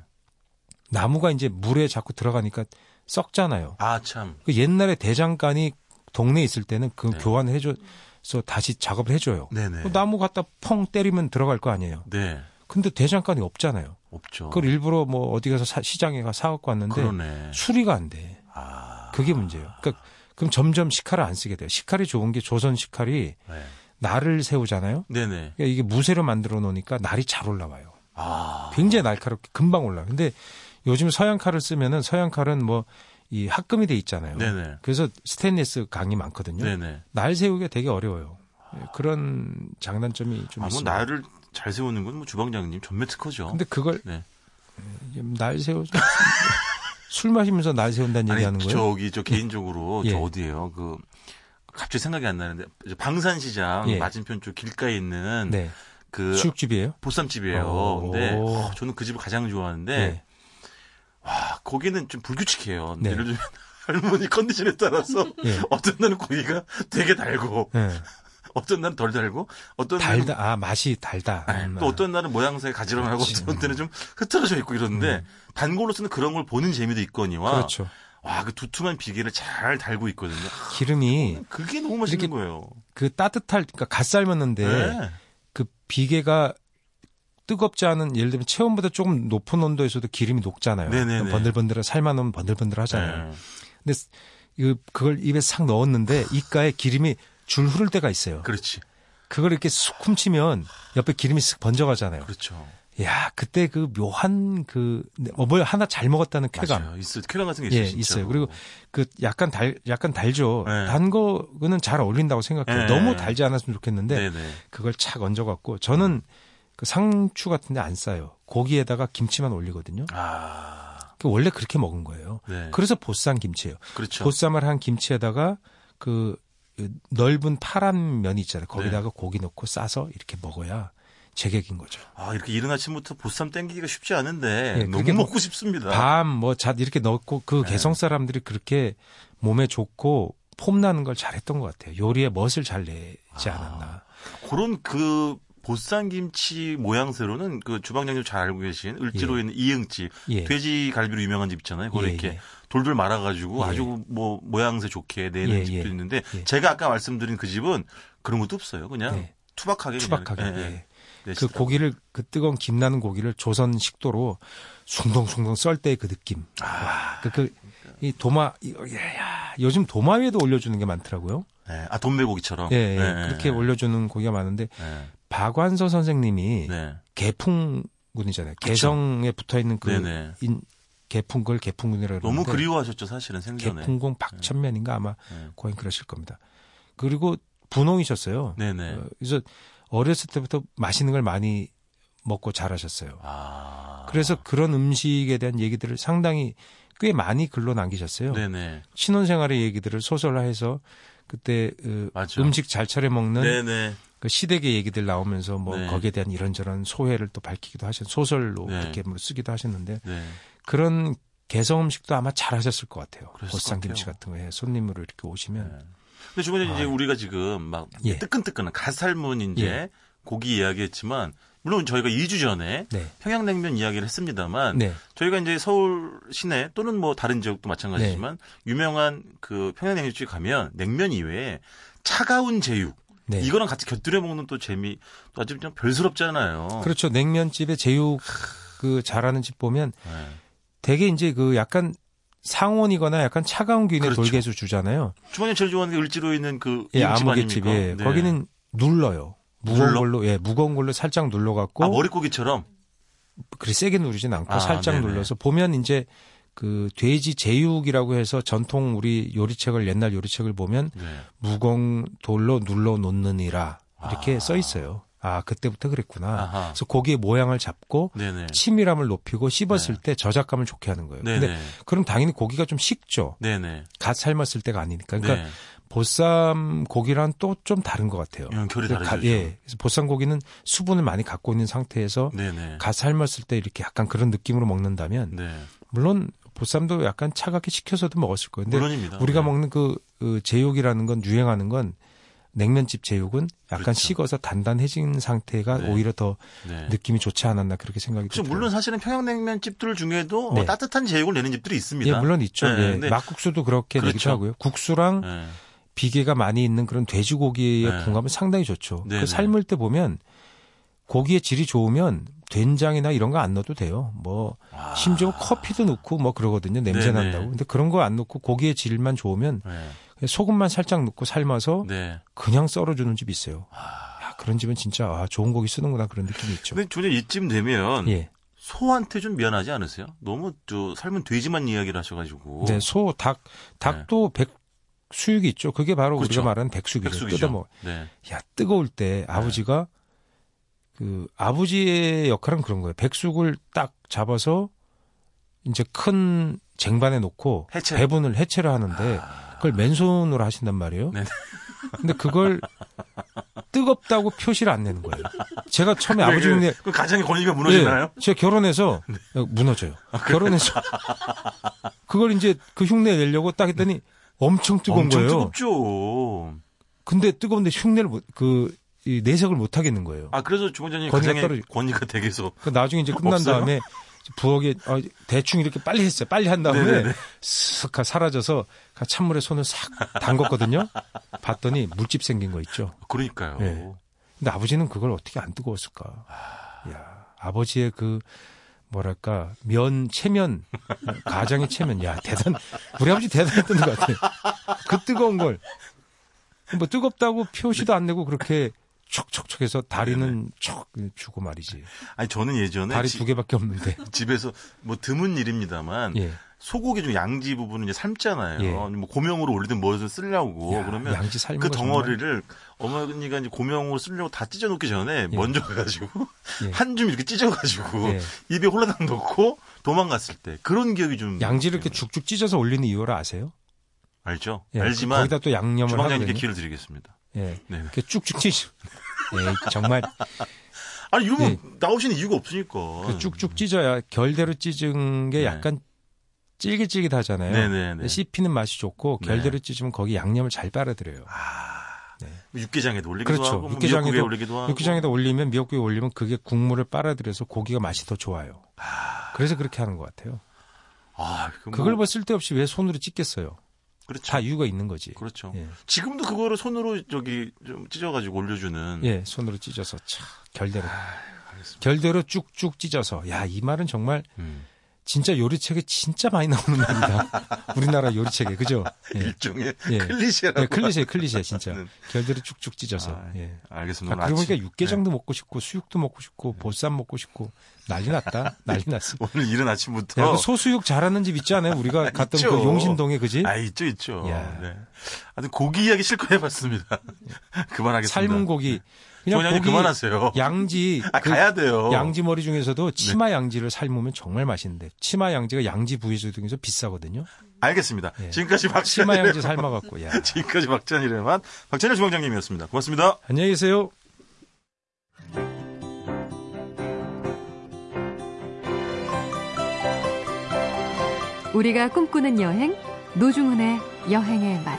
나무가 이제 물에 자꾸 들어가니까 썩잖아요. 아, 참. 그 옛날에 대장간이 동네에 있을 때는 그 네. 교환을 해줘서 다시 작업을 해줘요. 네네. 나무 갖다 펑 때리면 들어갈 거 아니에요. 네. 근데 대장간이 없잖아요. 없죠. 그걸 일부러 뭐 어디 가서 시장에 가서 사갖고 왔는데 그러네. 수리가 안 돼. 아. 그게 문제예요. 그러니까 그럼 점점 식칼을 안 쓰게 돼요. 식칼이 좋은 게 조선 식칼이 네. 날을 세우잖아요. 네네. 그러니까 이게 무쇠로 만들어 놓으니까 날이 잘 올라와요. 아. 굉장히 날카롭게 금방 올라와요. 근데 요즘 서양 칼을 쓰면은 서양 칼은 뭐 이 합금이 돼 있잖아요. 네네. 그래서 스테인리스 강이 많거든요. 네네. 날 세우기가 되게 어려워요. 그런 장단점이 좀 있습니다. 뭐 날을 잘 세우는 건 뭐 주방장님 전매 특허죠. 근데 그걸 네. 날 세우죠. 술 마시면서 날 세운다는 얘기 하는 거예요? 저기, 저 개인적으로, 예. 저 어디예요? 갑자기 생각이 안 나는데, 방산시장 예. 맞은편 쪽 길가에 있는 네. 수육집이에요? 보쌈집이에요. 근데, 저는 그 집을 가장 좋아하는데, 네. 와, 거기는 좀 불규칙해요. 네. 예를 들면, 할머니 컨디션에 따라서, 예. 어떤 날은 고기가 되게 달고, 예. 어떤 날은 덜 달고, 어떤 달다, 날은. 맛이 달다. 아니, 또 어떤 날은 모양새가 가지런하고, 어떤 때는 좀 흐트러져 있고 이러는데, 단골로서는 그런 걸 보는 재미도 있거니와. 그렇죠. 와, 그 두툼한 비계를 잘 달고 있거든요. 기름이. 그게 너무 맛있는 거예요. 그 따뜻할, 그러니까 갓 삶았는데, 네. 그 비계가 뜨겁지 않은, 예를 들면 체온보다 조금 높은 온도에서도 기름이 녹잖아요. 네네네. 번들번들, 삶아놓으면 번들번들 하잖아요. 네. 근데 그걸 입에 싹 넣었는데, 입가에 기름이 줄 흐를 때가 있어요. 그렇지. 그걸 이렇게 쑥 훔치면 옆에 기름이 쓱 번져가잖아요. 그렇죠. 야, 그때 그 묘한 뭘 하나 잘 먹었다는 쾌감. 맞아요. 있어요. 쾌감 같은 게 있어요. 예, 진짜. 있어요. 그리고 약간 달죠. 네. 단 거는 잘 어울린다고 생각해요. 네. 너무 달지 않았으면 좋겠는데, 네. 그걸 착 얹어갖고, 저는 그 상추 같은 데 안 싸요. 고기에다가 김치만 올리거든요. 아. 원래 그렇게 먹은 거예요. 네. 그래서 보쌈 김치예요. 그렇죠. 보쌈을 한 김치에다가 넓은 파란 면이 있잖아요. 거기다가 네. 고기 넣고 싸서 이렇게 먹어야 제격인 거죠. 아, 이렇게 이른 아침부터 보쌈 땡기기가 쉽지 않은데 네, 너무 먹고 싶습니다. 밤, 뭐 잣 이렇게 넣고 그 네. 개성 사람들이 그렇게 몸에 좋고 폼나는 걸 잘했던 것 같아요. 요리에 멋을 잘 내지 않았나. 그런 그 보쌈김치 모양새로는 그 주방장님 잘 알고 계신 을지로에 있는 이응집 예. 돼지갈비로 유명한 집 있잖아요. 그걸 예, 이렇게 예. 돌돌 말아가지고 예. 아주 뭐 모양새 좋게 내는 예, 집도 있는데 예. 제가 아까 말씀드린 그 집은 그런 것도 없어요. 그냥 네. 투박하게. 그냥. 예. 예. 그 고기를 그 뜨거운 김 나는 고기를 조선 식도로 숭덩숭덩 썰 때의 그 느낌. 아, 이 도마 요즘 도마 위에도 올려주는 게 많더라고요. 네. 아, 돈매고기처럼. 예, 예. 네. 그렇게 올려주는 고기가 많은데 네. 박완서 선생님이 네. 개풍군이잖아요. 그쵸. 개성에 붙어있는 그 개풍 걸 개풍군이라고 그러는데 너무 그리워하셨죠, 사실은 생전에. 개풍공 박천면인가 아마 네. 거의 그러실 겁니다. 그리고 분홍이셨어요. 네네. 그래서 어렸을 때부터 맛있는 걸 많이 먹고 자라셨어요. 아. 그래서 그런 음식에 대한 얘기들을 상당히 꽤 많이 글로 남기셨어요. 네네. 신혼생활의 얘기들을 소설화해서 그때 음식 잘 차려 먹는 네네. 그 시댁의 얘기들 나오면서 뭐 네. 거기에 대한 이런저런 소회를 또 밝히기도 하신 소설로 네. 그렇게 쓰기도 하셨는데 네. 그런 개성 음식도 아마 잘하셨을 것 같아요. 보쌈김치 같은 거에 손님으로 이렇게 오시면. 네. 근데 주변에 이제 우리가 지금 막 예. 뜨끈뜨끈한 갓 삶은 이제 예. 고기 이야기했지만. 물론 저희가 2주 전에 네. 평양냉면 이야기를 했습니다만 네. 저희가 이제 서울 시내 또는 뭐 다른 지역도 마찬가지지만 네. 유명한 그 평양냉면집에 가면 냉면 이외에 차가운 제육 네. 이거랑 같이 곁들여 먹는 또 재미 또 아주 그냥 별스럽잖아요. 그렇죠. 냉면집에 제육 그 잘하는 집 보면 네. 되게 이제 그 약간 상온이거나 약간 차가운 기운의 그렇죠. 돌게수 주잖아요. 주머니에 제일 좋아하는 게 을지로에 있는 그 예, 아무개집 예. 네. 거기는 눌러요. 무거운 걸로 살짝 눌러갖고. 아, 머릿고기처럼? 그리 세게 누르진 않고 살짝 네네. 눌러서 보면 이제 그 돼지 제육이라고 해서 전통 우리 요리책을 옛날 요리책을 보면 네. 무거운 돌로 눌러 놓느니라 이렇게 써 있어요. 아, 그때부터 그랬구나. 아하. 그래서 고기의 모양을 잡고 네네. 치밀함을 높이고 씹었을 네. 때 저작감을 좋게 하는 거예요. 네네. 근데 그럼 당연히 고기가 좀 식죠. 네네. 갓 삶았을 때가 아니니까. 그러니까 네. 보쌈 고기랑 또 좀 다른 것 같아요. 결이 다르죠. 예, 그래서 보쌈 고기는 수분을 많이 갖고 있는 상태에서 네네. 갓 삶았을 때 이렇게 약간 그런 느낌으로 먹는다면 네. 물론 보쌈도 약간 차갑게 식혀서도 먹었을 거예요. 물론입니다. 우리가 네. 먹는 그 제육이라는 건 유행하는 건 냉면집 제육은 약간 그렇죠. 식어서 단단해진 상태가 네. 오히려 더 네. 느낌이 좋지 않았나 그렇게 생각이 들어요. 물론 사실은 평양냉면집들 중에도 네. 따뜻한 제육을 내는 집들이 있습니다. 예, 물론 있죠. 네. 예, 막국수도 그렇게 그렇죠. 내기도 하고요. 국수랑 네. 비계가 많이 있는 그런 돼지고기의 네. 궁합은 상당히 좋죠. 그 삶을 때 보면 고기의 질이 좋으면 된장이나 이런 거 안 넣어도 돼요. 뭐 심지어 커피도 넣고 뭐 그러거든요. 냄새 네네. 난다고. 근데 그런 거 안 넣고 고기의 질만 좋으면 네. 소금만 살짝 넣고 삶아서 네. 그냥 썰어주는 집이 있어요. 야, 그런 집은 진짜 좋은 고기 쓰는구나 그런 느낌이 있죠. 근데 전혀 이쯤 되면 예. 소한테 좀 미안하지 않으세요? 너무 저 삶은 돼지만 이야기를 하셔가지고. 네, 소, 닭도 네. 수육이 있죠. 그게 바로 그렇죠. 우리가 말하는 백숙이죠. 뜯어먹어. 네. 야, 뜨거울 때 아버지가 그 아버지의 역할은 그런 거예요. 백숙을 딱 잡아서 이제 큰 쟁반에 놓고 배분을 해체를 하는데 그걸 맨손으로 하신단 말이에요. 네. 근데 그걸 뜨겁다고 표시를 안 내는 거예요. 제가 처음에 아버지 흉내 그 가정의 권위가 무너지나요? 네, 제가 결혼해서 네. 무너져요. 아, 결혼해서 그걸 이제 그 흉내 내려고 딱 했더니 엄청 뜨거운 거예요. 엄청 뜨겁죠. 근데 뜨거운데 흉내를 이 내색을 못 하겠는 거예요. 아, 그래서 주방장님 가장의 권위가 되게서. 나중에 이제 끝난 없어요? 다음에 부엌에 대충 이렇게 빨리 했어요. 빨리 한 다음에 슥 사라져서 찬물에 손을 싹 담궜거든요. 봤더니 물집 생긴 거 있죠. 그러니까요. 네. 근데 아버지는 그걸 어떻게 안 뜨거웠을까. 야, 아버지의 그 뭐랄까 체면 가장의 체면. 야, 우리 아버지 대단했던 것 같아요. 그 뜨거운 걸 뭐 뜨겁다고 표시도 안 내고 그렇게. 촉촉촉해서 다리는 촉 주고 말이지. 아니, 저는 예전에 다리 2개밖에 없는데 집에서 뭐 드문 일입니다만 예. 소고기 좀 양지 부분은 이제 삶잖아요. 예. 뭐 고명으로 올리든 뭐든 쓰려고 그러면 그 덩어리를 어머니가 이제 고명으로 쓰려고 다 찢어놓기 전에 예. 먼저 가가지고 예. 한 줌 이렇게 찢어가지고 예. 입에 홀라당 넣고 도망갔을 때 그런 기억이 좀. 양지를 이렇게 쭉쭉 찢어서 올리는 이유를 아세요? 알죠. 예. 알지만 거기다 또 양념을 주방장님께 기회를 드리겠습니다. 예, 네. 쭉쭉 찢어. 예, 정말. 아니 유부 네. 나오시는 이유가 없으니까. 그 쭉쭉 찢어야 결대로 찢은 게 네. 약간 찔깃찔깃하잖아요. 네네네. 씹히는 맛이 좋고 결대로 찢으면 거기 양념을 잘 빨아들여요. 아, 네. 육개장에도 올리기도 그렇죠. 하고 미역국에 올리기도 하고. 육개장에다 올리면 미역국에 올리면 그게 국물을 빨아들여서 고기가 맛이 더 좋아요. 아, 그래서 그렇게 하는 것 같아요. 아, 그걸 뭐 쓸데없이 왜 손으로 찢겠어요? 그렇죠. 다 이유가 있는 거지. 그렇죠. 예. 지금도 그거를 손으로 저기 좀 찢어가지고 올려주는. 예, 손으로 찢어서 차 결대로. 아, 알겠습니다. 결대로 쭉쭉 찢어서. 야, 이 말은 정말 진짜 요리책에 진짜 많이 나오는 말이다. 우리나라 요리책에 그죠? 예. 일종의 예. 클리셰라고. 예, 클리셰 진짜. 결대로 쭉쭉 찢어서. 아, 예, 알겠습니다. 아, 그러니까 육개장도 네. 먹고 싶고 수육도 먹고 싶고 네. 보쌈 먹고 싶고. 난리 났어. 오늘 이른 아침부터. 야, 그 소수육 잘하는 집 있지 않아요? 우리가 갔던 그 용신동에, 그지? 아, 있죠. 네. 아주 고기 이야기 실컷 해봤습니다. 그만하겠습니다. 삶은 고기. 그냥 고기 그만하세요. 양지. 아, 그 가야 돼요. 양지 머리 중에서도 치마 양지를 삶으면 정말 맛있는데. 치마 양지가 양지 부위 중에서 비싸거든요. 알겠습니다. 네. 지금까지 박찬일의. 치마 양지 삶아갖고, 야. 지금까지 박찬일의 맛. 박찬일 주방장님이었습니다. 고맙습니다. 안녕히 계세요. 우리가 꿈꾸는 여행, 노중훈의 여행의 맛.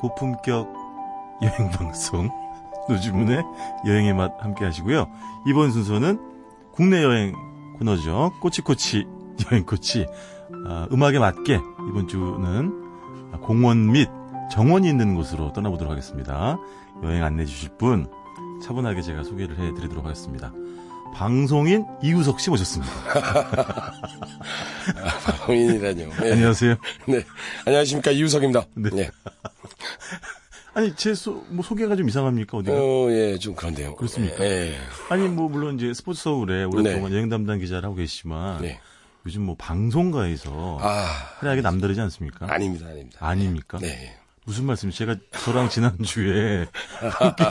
고품격 여행방송, 노중훈의 여행의 맛 함께 하시고요. 이번 순서는 국내 여행 코너죠. 꼬치꼬치. 여행코치 음악에 맞게 이번 주는 공원 및 정원이 있는 곳으로 떠나보도록 하겠습니다. 여행 안내해 주실 분 차분하게 제가 소개를 해드리도록 하겠습니다. 방송인 이우석 씨 모셨습니다. 아, 방송인이라뇨. 네. 안녕하세요. 네, 안녕하십니까, 이우석입니다. 네. 네. 아니 제 뭐 소개가 좀 이상합니까? 어디가? 예, 좀 그런데요. 그렇습니까? 예. 아니 뭐 물론 이제 스포츠서울에 오랫동안 네. 여행 담당 기자를 하고 계시지만. 네. 요즘 뭐 방송가에서 활약이 남다르지 않습니까? 아닙니다. 아닙니까? 네. 무슨 말씀? 제가 저랑 지난주에 함께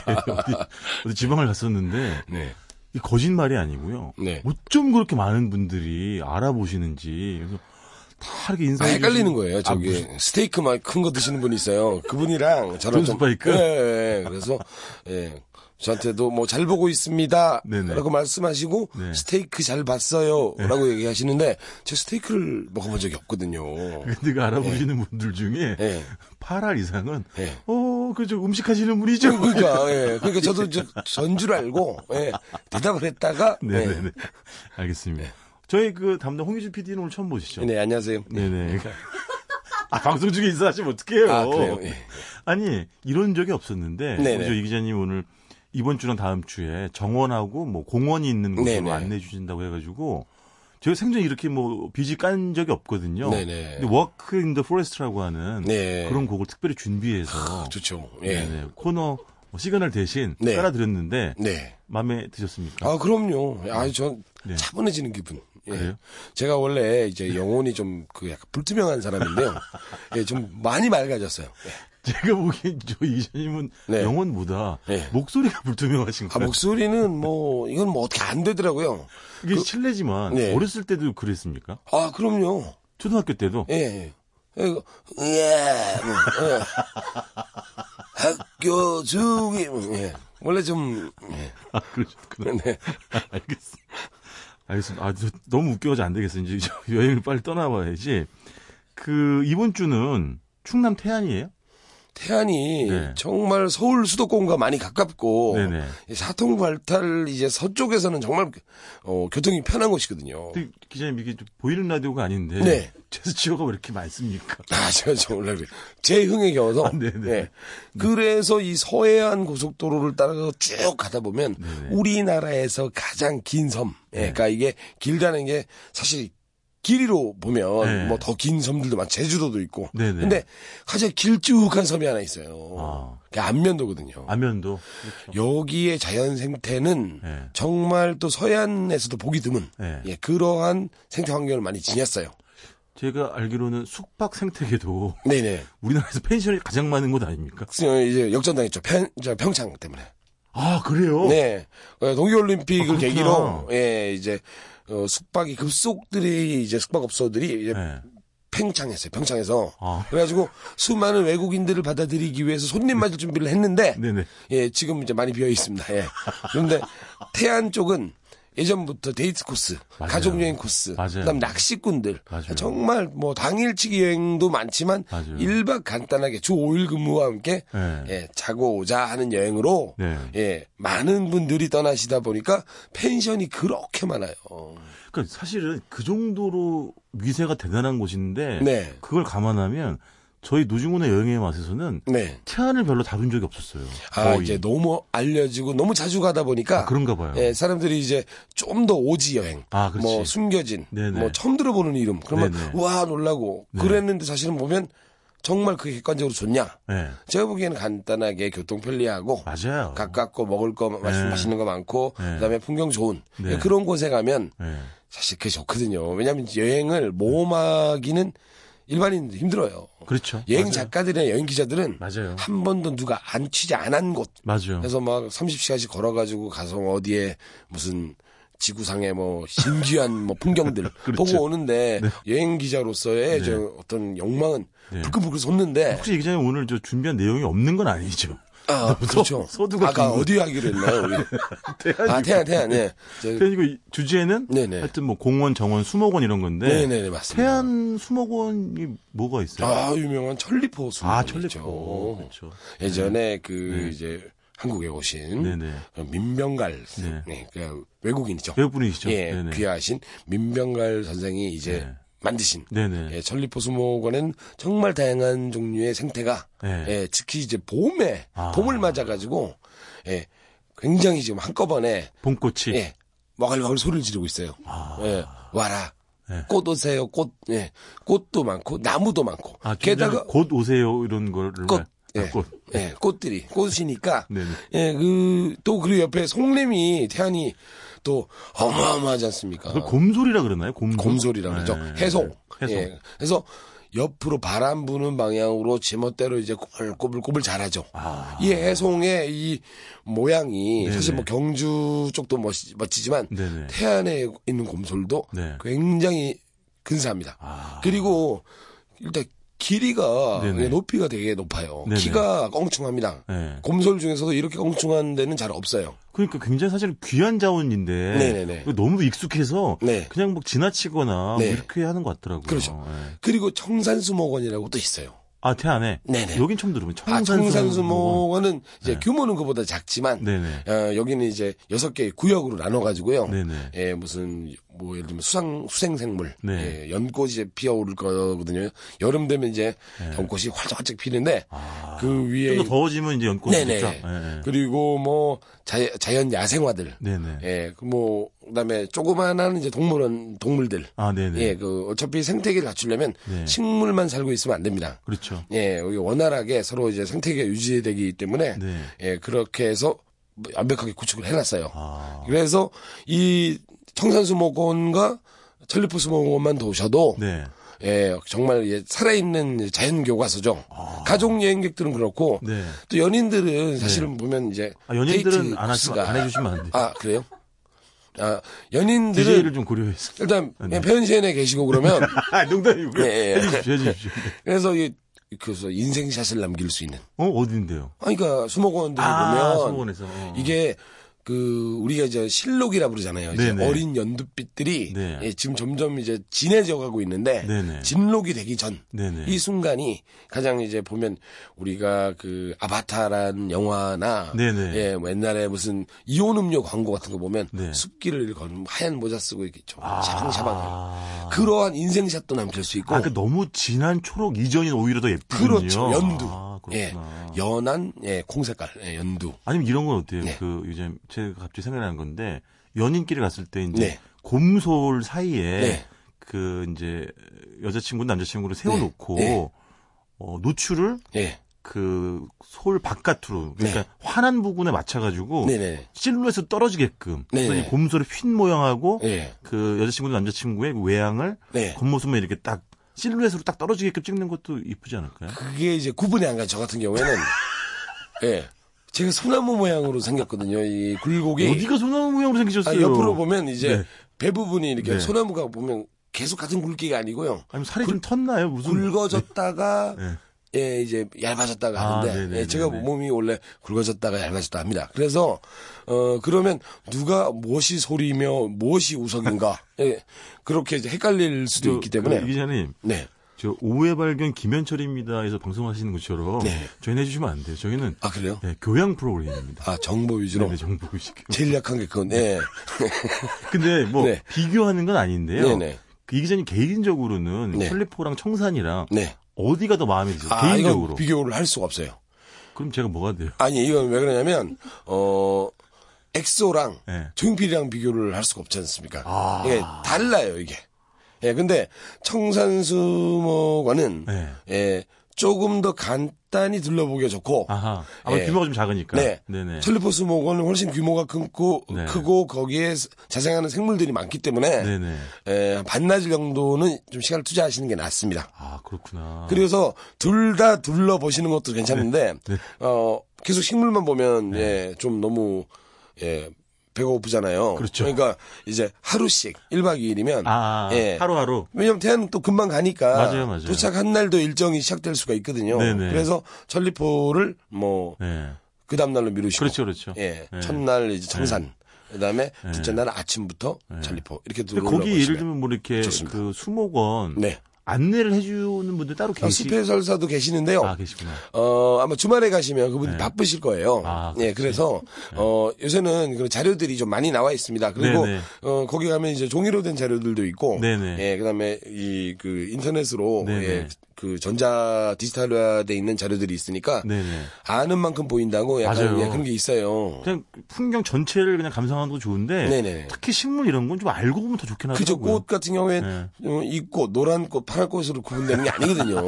어디 지방을 갔었는데 네. 이 거짓말이 아니고요. 네. 어쩜 그렇게 많은 분들이 알아보시는지 그래서 다 이렇게 인사해 헷갈리는 거예요. 저기 스테이크 막 큰 거 드시는 분이 있어요. 그분이랑 저랑 좀 스파이크. 네, 그래서 예. 저한테도 뭐 잘 보고 있습니다. 네네. 라고 말씀하시고 네. 스테이크 잘 봤어요. 네. 라고 얘기하시는데 제 스테이크를 먹어본 적이 없거든요. 근데 그 알아보시는 네. 분들 중에 네. 8알 이상은 네. 그저 음식 하시는 분이죠. 그러니까 예. 그러니까 저도 전주를 알고 예. 대답을 했다가 네네네. 네. 알겠습니다. 네. 저희 그 담당 홍유진 PD는 오늘 처음 보시죠? 네, 안녕하세요. 네네. 아, 방송 중에 인사하시면 어떡해요. 아, 그래요? 예. 아니, 이런 적이 없었는데 그래서 이 기자님 오늘 이번 주랑 다음 주에 정원하고 뭐 공원이 있는 곳으로 네네. 안내해 주신다고 해가지고 제가 생전에 이렇게 뭐 빚이 깐 적이 없거든요. 네네. 근데 워크 인 더 포레스트라고 하는 네. 그런 곡을 특별히 준비해서 좋죠. 네. 코너 시그널 대신 네. 깔아드렸는데 네. 마음에 드셨습니까? 아 그럼요. 아 전 네. 차분해지는 기분. 예. 그래요? 제가 원래 이제 영혼이 좀 그 약간 불투명한 사람인데요. 예, 좀 많이 맑아졌어요. 예. 제가 보기엔 저 이사님은 네. 영혼보다 네. 목소리가 불투명하신 거예요. 아, 목소리는 뭐 이건 뭐 어떻게 안 되더라고요. 이게 그, 실례지만 네. 어렸을 때도 그랬습니까? 아 그럼요. 초등학교 때도. 예. 예. 학교 중에 예. 원래 좀. 예. 아 그러셨구나. 네. 알겠습니다. 아 너무 웃겨가지고 안 되겠어요. 이제 여행을 빨리 떠나봐야지. 그 이번 주는 충남 태안이에요? 태안이 네. 정말 서울 수도권과 많이 가깝고 네네. 사통 발달 이제 서쪽에서는 정말 교통이 편한 곳이거든요. 기자님 이게 보이는 라디오가 아닌데 네. 제스처가 왜 이렇게 많습니까? 아 제가 원래 제 흥에 겨워서 아, 네. 그래서 이 서해안 고속도로를 따라서 쭉 가다 보면 네네. 우리나라에서 가장 긴 섬. 네. 그러니까 이게 길다는 게 사실. 길이로 보면 네. 뭐 더 긴 섬들도 많고 제주도도 있고. 네네. 근데 가장 길쭉한 섬이 하나 있어요. 아. 그게 안면도거든요. 안면도. 그렇죠. 여기의 자연 생태는 네. 정말 또 서해안에서도 보기 드문 네. 예, 그러한 생태 환경을 많이 지녔어요. 제가 알기로는 숙박 생태계도 네네. 우리나라에서 펜션이 가장 많은 곳 아닙니까? 이제 역전당했죠. 평창 때문에. 아, 그래요? 네. 동계올림픽을 계기로, 예, 이제, 숙박이 급속들이, 이제 숙박업소들이, 이제, 네. 평창에서. 아. 그래가지고 수많은 외국인들을 받아들이기 위해서 손님 맞을 준비를 했는데, 네네. 예, 지금 이제 많이 비어 있습니다. 예. 그런데 태안 쪽은 예전부터 데이트 코스, 맞아요. 가족여행 코스, 맞아요. 그다음 낚시꾼들, 맞아요. 정말 뭐 당일치기 여행도 많지만 맞아요. 1박 간단하게 주 5일 근무와 함께 네. 예, 자고 오자 하는 여행으로 네. 예, 많은 분들이 떠나시다 보니까 펜션이 그렇게 많아요. 그러니까 사실은 그 정도로 위세가 대단한 곳인데 네. 그걸 감안하면 저희 노중훈의 여행의 맛에서는 네. 태안을 별로 다룬 적이 없었어요. 아, 거의. 이제 너무 알려지고 너무 자주 가다 보니까. 아, 그런가 봐요. 예, 사람들이 이제 좀 더 오지 여행. 아, 그렇지. 뭐 숨겨진, 네네. 뭐 처음 들어보는 이름. 그러면 와 놀라고 네. 그랬는데 사실은 보면 정말 그게 객관적으로 좋냐. 네. 제가 보기에는 간단하게 교통 편리하고. 맞아요. 가깝고 먹을 거 네. 맛있는 거 많고 네. 그다음에 풍경 좋은 네. 예, 그런 곳에 가면 네. 사실 그게 좋거든요. 왜냐하면 여행을 모험하기는 일반인 힘들어요. 그렇죠. 여행 작가들이나 여행 기자들은 맞아요. 한 번도 누가 안 취재 안 한 곳. 맞아요. 그래서 막 30시간씩 걸어가지고 가서 어디에 무슨 지구상의 뭐 신기한 뭐 풍경들 그렇죠. 보고 오는데 네. 여행 기자로서의 네. 저 어떤 욕망은 네. 불끈불끈 솟는데. 혹시 이 기자님 오늘 저 준비한 내용이 없는 건 아니죠? 아, 그렇죠. 아까 어디 하기로 했나요? 우리? 태안. 예. 태안이고 주제는 네네. 하여튼 뭐 공원, 정원, 수목원 이런 건데. 네네네 맞습니다. 태안 수목원이 뭐가 있어요? 아 유명한 천리포 수목원. 아 천리포. 그렇죠. 예전에 네. 그 네. 이제 한국에 오신 네네. 민병갈 네. 네. 그러니까 외국인이죠. 외국분이시죠. 예, 네네. 귀하신 민병갈 선생이 이제. 네. 만드신 예, 천리포 수목원은 정말 다양한 종류의 생태가 네. 예, 특히 이제 봄을 맞아가지고 예, 굉장히 지금 한꺼번에 봄꽃이 예, 와글와글 소리를 지르고 있어요. 아. 예, 와라 네. 꽃 오세요 꽃 예, 꽃도 많고 나무도 많고 아, 게다가 곧 오세요 이런 거를 예, 꽃들이 꽃이니까 예, 그 또 그리고 옆에 송림이 태안이 또 어마어마하지 않습니까? 곰소리라 그러나요? 곰소리라 그러죠. 네. 해송. 예. 그래서 옆으로 바람 부는 방향으로 제멋대로 이제 꼬불꼬불 자라죠. 아. 이 해송의 이 모양이 네네. 사실 뭐 경주 쪽도 멋지지만 네네. 태안에 있는 곰솔도 네. 굉장히 근사합니다. 아. 그리고 일단 길이가 네네. 높이가 되게 높아요. 네네. 키가 껑충합니다. 네. 곰솔 중에서도 이렇게 껑충한 데는 잘 없어요. 그러니까 굉장히 사실 귀한 자원인데 네네네. 너무 익숙해서 네. 그냥 막 지나치거나 네. 이렇게 하는 것 같더라고요. 그렇죠. 네. 그리고 청산수목원이라고 또 있어요. 아, 태안에? 네네. 여긴 처음 들어보면 청산수목원은 이제 네. 규모는 그보다 작지만 여기는 이제 6개의 구역으로 나눠가지고요. 네네. 예, 무슨 뭐 예를 들면 수생생물, 네. 예, 연꽃이 이제 피어오를 거거든요. 여름 되면 이제 네. 연꽃이 활짝 피는데 아, 그 위에 좀 더 더워지면 이제 연꽃이 피죠. 네. 그리고 뭐 자연 야생화들, 네네. 예, 뭐 그다음에 조그마한 이제 동물들, 아, 네네. 예, 그 어차피 생태계를 갖추려면 네. 식물만 살고 있으면 안 됩니다. 그렇죠. 예, 여기 원활하게 서로 이제 생태계 유지되기 때문에 네. 예, 그렇게 해서 완벽하게 구축을 해놨어요. 아. 그래서 이 청산수목원과 천리포수목원만 도셔도 네. 예, 정말 예, 살아있는 자연교과서죠. 아. 가족 여행객들은 그렇고 네. 또 연인들은 사실은 네. 보면 이제 아, 연인들은 안 해주시면 안 돼요. 아 그래요? 아 연인들은 DJ를 좀 고려해서 일단 네. 펜션에 계시고 그러면 농담이고요. 예, 예. 해주십시오. 그래서 이 그래서 인생샷을 남길 수 있는. 어딘데요? 아, 그러니까 수목원들 보면 수목원에서 이게. 그 우리가 이제 실록이라 부르잖아요. 이제 어린 연두빛들이 네. 예, 지금 점점 이제 진해져가고 있는데 네네. 진록이 되기 전 이 순간이 가장 이제 보면 우리가 그 아바타라는 영화나 예, 뭐 옛날에 무슨 이온 음료 광고 같은 거 보면 네. 숲길을 걷는 하얀 모자 쓰고 이렇게 좀 샤방샤방해요. 아. 그러한 인생샷도 남길 수 있고. 아, 그러니까 너무 진한 초록 이전이 오히려 더 예쁘군요. 그렇죠. 연두. 아, 예, 연한 예, 콩색깔 예, 연두. 아니면 이런 건 어때요? 네. 그 요즘 제가 갑자기 생각나는 건데 연인끼리 갔을 때 이제 네. 곰솔 사이에 네. 그 이제 여자친구 남자친구를 세워놓고 네. 노출을 네. 그 솔 바깥으로 그러니까 네. 환한 부분에 맞춰가지고 네네. 실루엣에서 떨어지게끔 그래서 이 곰솔의 휜 모양하고 네. 그 여자친구 남자친구의 외양을 네. 겉모습만 이렇게 딱 실루엣으로 딱 떨어지게끔 찍는 것도 이쁘지 않을까요? 그게 이제 구분이 안 가요. 저 같은 경우에는 예. 제가 소나무 모양으로 생겼거든요. 이 굴곡이. 어디가 소나무 모양으로 생기셨어요? 아, 옆으로 보면 이제 네. 배 부분이 이렇게 네. 소나무가 보면 계속 같은 굵기가 아니고요. 아니 살이 좀 텄나요? 무슨 굵어졌다가 네. 예 이제 얇아졌다가 하는데 아, 예, 제가 몸이 원래 굵어졌다가 얇아졌다 합니다. 그래서 그러면 누가 무엇이 소리며 무엇이 우석인가 예, 그렇게 이제 헷갈릴 수도 있기 때문에. 기자님. 네. 저 오후에 발견 김현철입니다에서 방송하시는 것처럼 네. 저희는 해주시면 안 돼요. 저희는 아 그래요? 네, 교양 프로그램입니다. 아 정보 위주로. 네, 정보 위주. 제일 약한 게 그건. 네. 근데 뭐 네. 비교하는 건 아닌데요. 네네. 이 기자님 개인적으로는 네. 설리포랑 청산이랑 네. 어디가 더 마음에 드세요? 아, 개인적으로 이건 비교를 할 수가 없어요. 그럼 제가 뭐가 돼요? 아니 이건 왜 그러냐면 엑소랑 네. 조용필이랑 비교를 할 수가 없지 않습니까? 아. 예, 달라요 이게. 예, 근데 청산수목원은 네. 예, 조금 더 간단히 둘러보기가 좋고 아하. 아마 예, 규모가 좀 작으니까. 네. 네네. 천리포수목원은 훨씬 규모가 네. 크고 거기에 자생하는 생물들이 많기 때문에 네네. 예, 반나절 정도는 좀 시간을 투자하시는 게 낫습니다. 아, 그렇구나. 그래서 둘 다 둘러보시는 것도 괜찮은데 네. 네. 계속 식물만 보면 네. 예, 좀 너무 예. 배고프잖아요. 그렇죠. 그러니까 이제 하루씩 1박 2일이면 예. 하루하루. 왜냐면 태안은 또 금방 가니까 맞아요, 맞아요. 도착한 날도 일정이 시작될 수가 있거든요. 네네. 그래서 천리포를 뭐 그 다음 날로 미루시고. 그렇죠, 그렇죠. 예. 네. 첫날 이제 청산. 네. 그다음에 둘째 날 아침부터 천리포 이렇게 두 거기 올라가시면. 예를 들면 뭐 이렇게 좋습니다. 그 수목원 네. 안내를 해주는 분들 따로 계시죠? 집회설사도 계시는데요. 아, 계시구나. 아마 주말에 가시면 그분들 네. 바쁘실 거예요. 아, 예, 그래서, 네. 요새는 그런 자료들이 좀 많이 나와 있습니다. 그리고, 네네. 거기 가면 이제 종이로 된 자료들도 있고, 네네. 예, 그 다음에 인터넷으로, 네네. 예, 전자 디지털화되어 있는 자료들이 있으니까, 네네. 아는 만큼 보인다고 약간 맞아요. 그런 게 있어요. 그냥 풍경 전체를 그냥 감상하는 거 좋은데, 네네. 특히 식물 이런 건 좀 알고 보면 더 좋긴 하더라고요. 그죠. 꽃 같은 경우에, 있고, 노란 꽃, 파란 꽃으로 구분되는 게 아니거든요.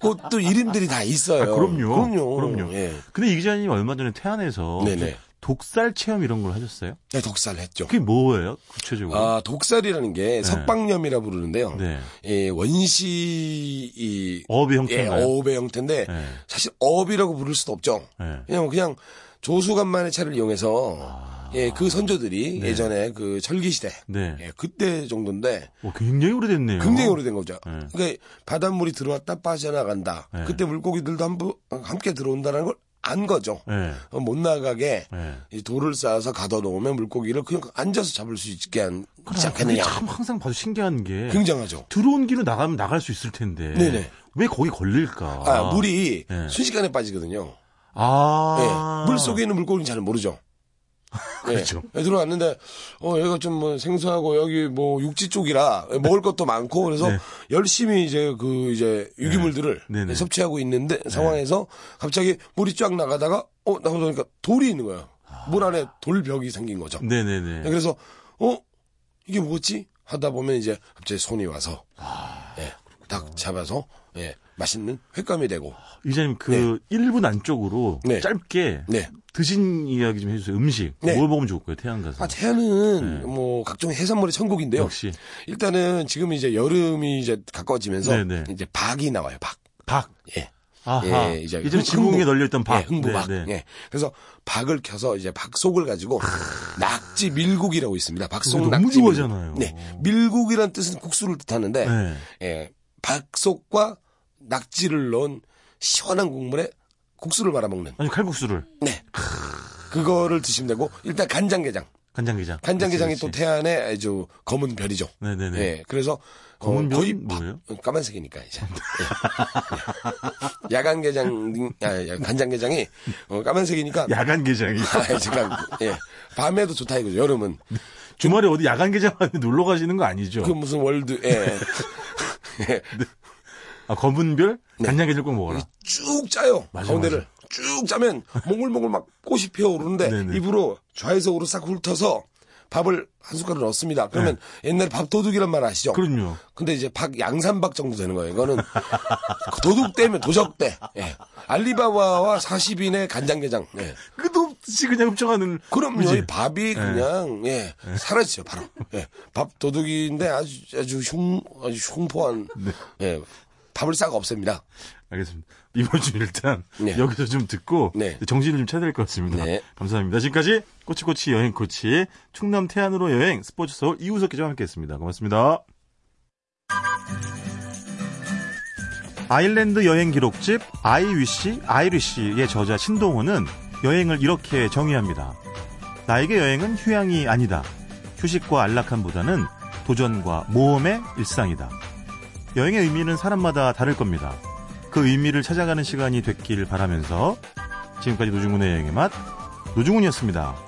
꽃도 이름들이 다 있어요. 아, 그럼요. 예. 근데 이 기자님 얼마 전에 태안에서 네네. 독살 체험 이런 걸 하셨어요? 네, 독살 했죠. 그게 뭐예요, 구체적으로? 아, 독살이라는 게 네. 석방염이라 부르는데요. 네. 예, 원시 어업의 형태인가요? 예, 어업의 형태인데 네. 사실 어업이라고 부를 수도 없죠. 네. 그냥 조수간만의 차를 이용해서 예, 그 선조들이 네. 예전에 그 철기시대. 네. 예, 그때 정도인데. 오, 굉장히 오래됐네요. 굉장히 오래된 거죠. 네. 그러니까 바닷물이 들어왔다 빠져나간다. 네. 그때 물고기들도 함께 들어온다는 걸 안 거죠. 네. 못 나가게 네. 돌을 쌓아서 가둬놓으면 물고기를 그냥 앉아서 잡을 수 있게 하지 않겠느냐. 참 항상 봐도 신기한 게. 굉장하죠. 들어온 길로 나가면 나갈 수 있을 텐데. 네네. 왜 거기 걸릴까. 아, 물이 네. 순식간에 빠지거든요. 아. 네. 물 속에 있는 물고기는 잘 모르죠. 그렇죠. 네. 들어왔는데 여기가 좀 뭐 생소하고 여기 뭐 육지 쪽이라 먹을 것도 많고 그래서 네. 열심히 이제 유기물들을 네. 섭취하고 있는데 상황에서 갑자기 물이 쫙 나가다가 나오다 보니까 돌이 있는 거예요. 물 안에 돌벽이 생긴 거죠. 네네네. 네. 그래서 이게 뭐지? 하다 보면 이제 갑자기 손이 와서 네. 딱 잡아서 네. 맛있는 횟감이 되고. 이장님 네. 1분 안쪽으로 네. 짧게 네. 드신 이야기 좀 해주세요. 음식. 네. 뭘 먹으면 좋을 거예요, 태안 가서? 아, 태안은, 네. 각종 해산물의 천국인데요. 역시. 일단은 지금 이제 여름이 이제 가까워지면서, 네네. 이제 박이 나와요, 박. 예. 아하. 예, 이제 지붕에 널려있던 박. 예, 흥부박. 네네. 예. 그래서 박을 켜서 이제 박속을 가지고, 낙지 밀국이라고 있습니다. 박속 낙지. 너무 좋아하잖아요. 네. 밀국이란 뜻은 국수를 뜻하는데, 네. 예. 박속과 낙지를 넣은 시원한 국물에 국수를 말아먹는. 아니, 칼국수를. 네. 그거를 드시면 되고, 일단 간장게장. 간장게장이 그치. 또 태안의 아주 검은 별이죠. 네네네. 네, 그래서 검은 별이 뭐예요? 까만색이니까 이제. 네. 간장게장이 까만색이니까. 야간게장이. 아, 제가 예. 밤에도 좋다 이거죠. 여름은. 주말에 어디 야간게장 놀러 가시는 거 아니죠? 그 무슨 월드. 예. 예. 아, 검은 별? 네. 간장게장 꼭 먹어라. 쭉 짜요. 맞아, 가운데를. 맞아. 쭉 짜면 몽글몽글 막 꽃이 피어오르는데 네네. 입으로 좌에서우로 싹 훑어서 밥을 한 숟가락 넣습니다. 그러면 네. 옛날에 밥 도둑이란 말 아시죠? 그럼요. 근데 이제 양산박 정도 되는 거예요. 이거는 도둑대면 도적대. 예. 알리바바와 40인의 간장게장. 예. 끝도 없이 그냥 훔쳐가는. 그럼요. 이 밥이 그냥 예. 예. 사라지죠. 바로. 예. 밥 도둑인데 아주 흉포한. 네. 예. 밥을 싹 없앱니다. 알겠습니다. 이번 주 일단 네. 여기서 좀 듣고 네. 정신을 좀 차야 될 것 같습니다. 네. 감사합니다. 지금까지 꼬치꼬치 여행 코치 충남 태안으로 여행 스포츠서울 이우석 기자와 함께했습니다. 고맙습니다. 아일랜드 여행 기록집 아이리쉬의 저자 신동호는 여행을 이렇게 정의합니다. 나에게 여행은 휴양이 아니다. 휴식과 안락함보다는 도전과 모험의 일상이다. 여행의 의미는 사람마다 다를 겁니다. 그 의미를 찾아가는 시간이 됐길 바라면서 지금까지 노중훈의 여행의 맛, 노중훈이었습니다.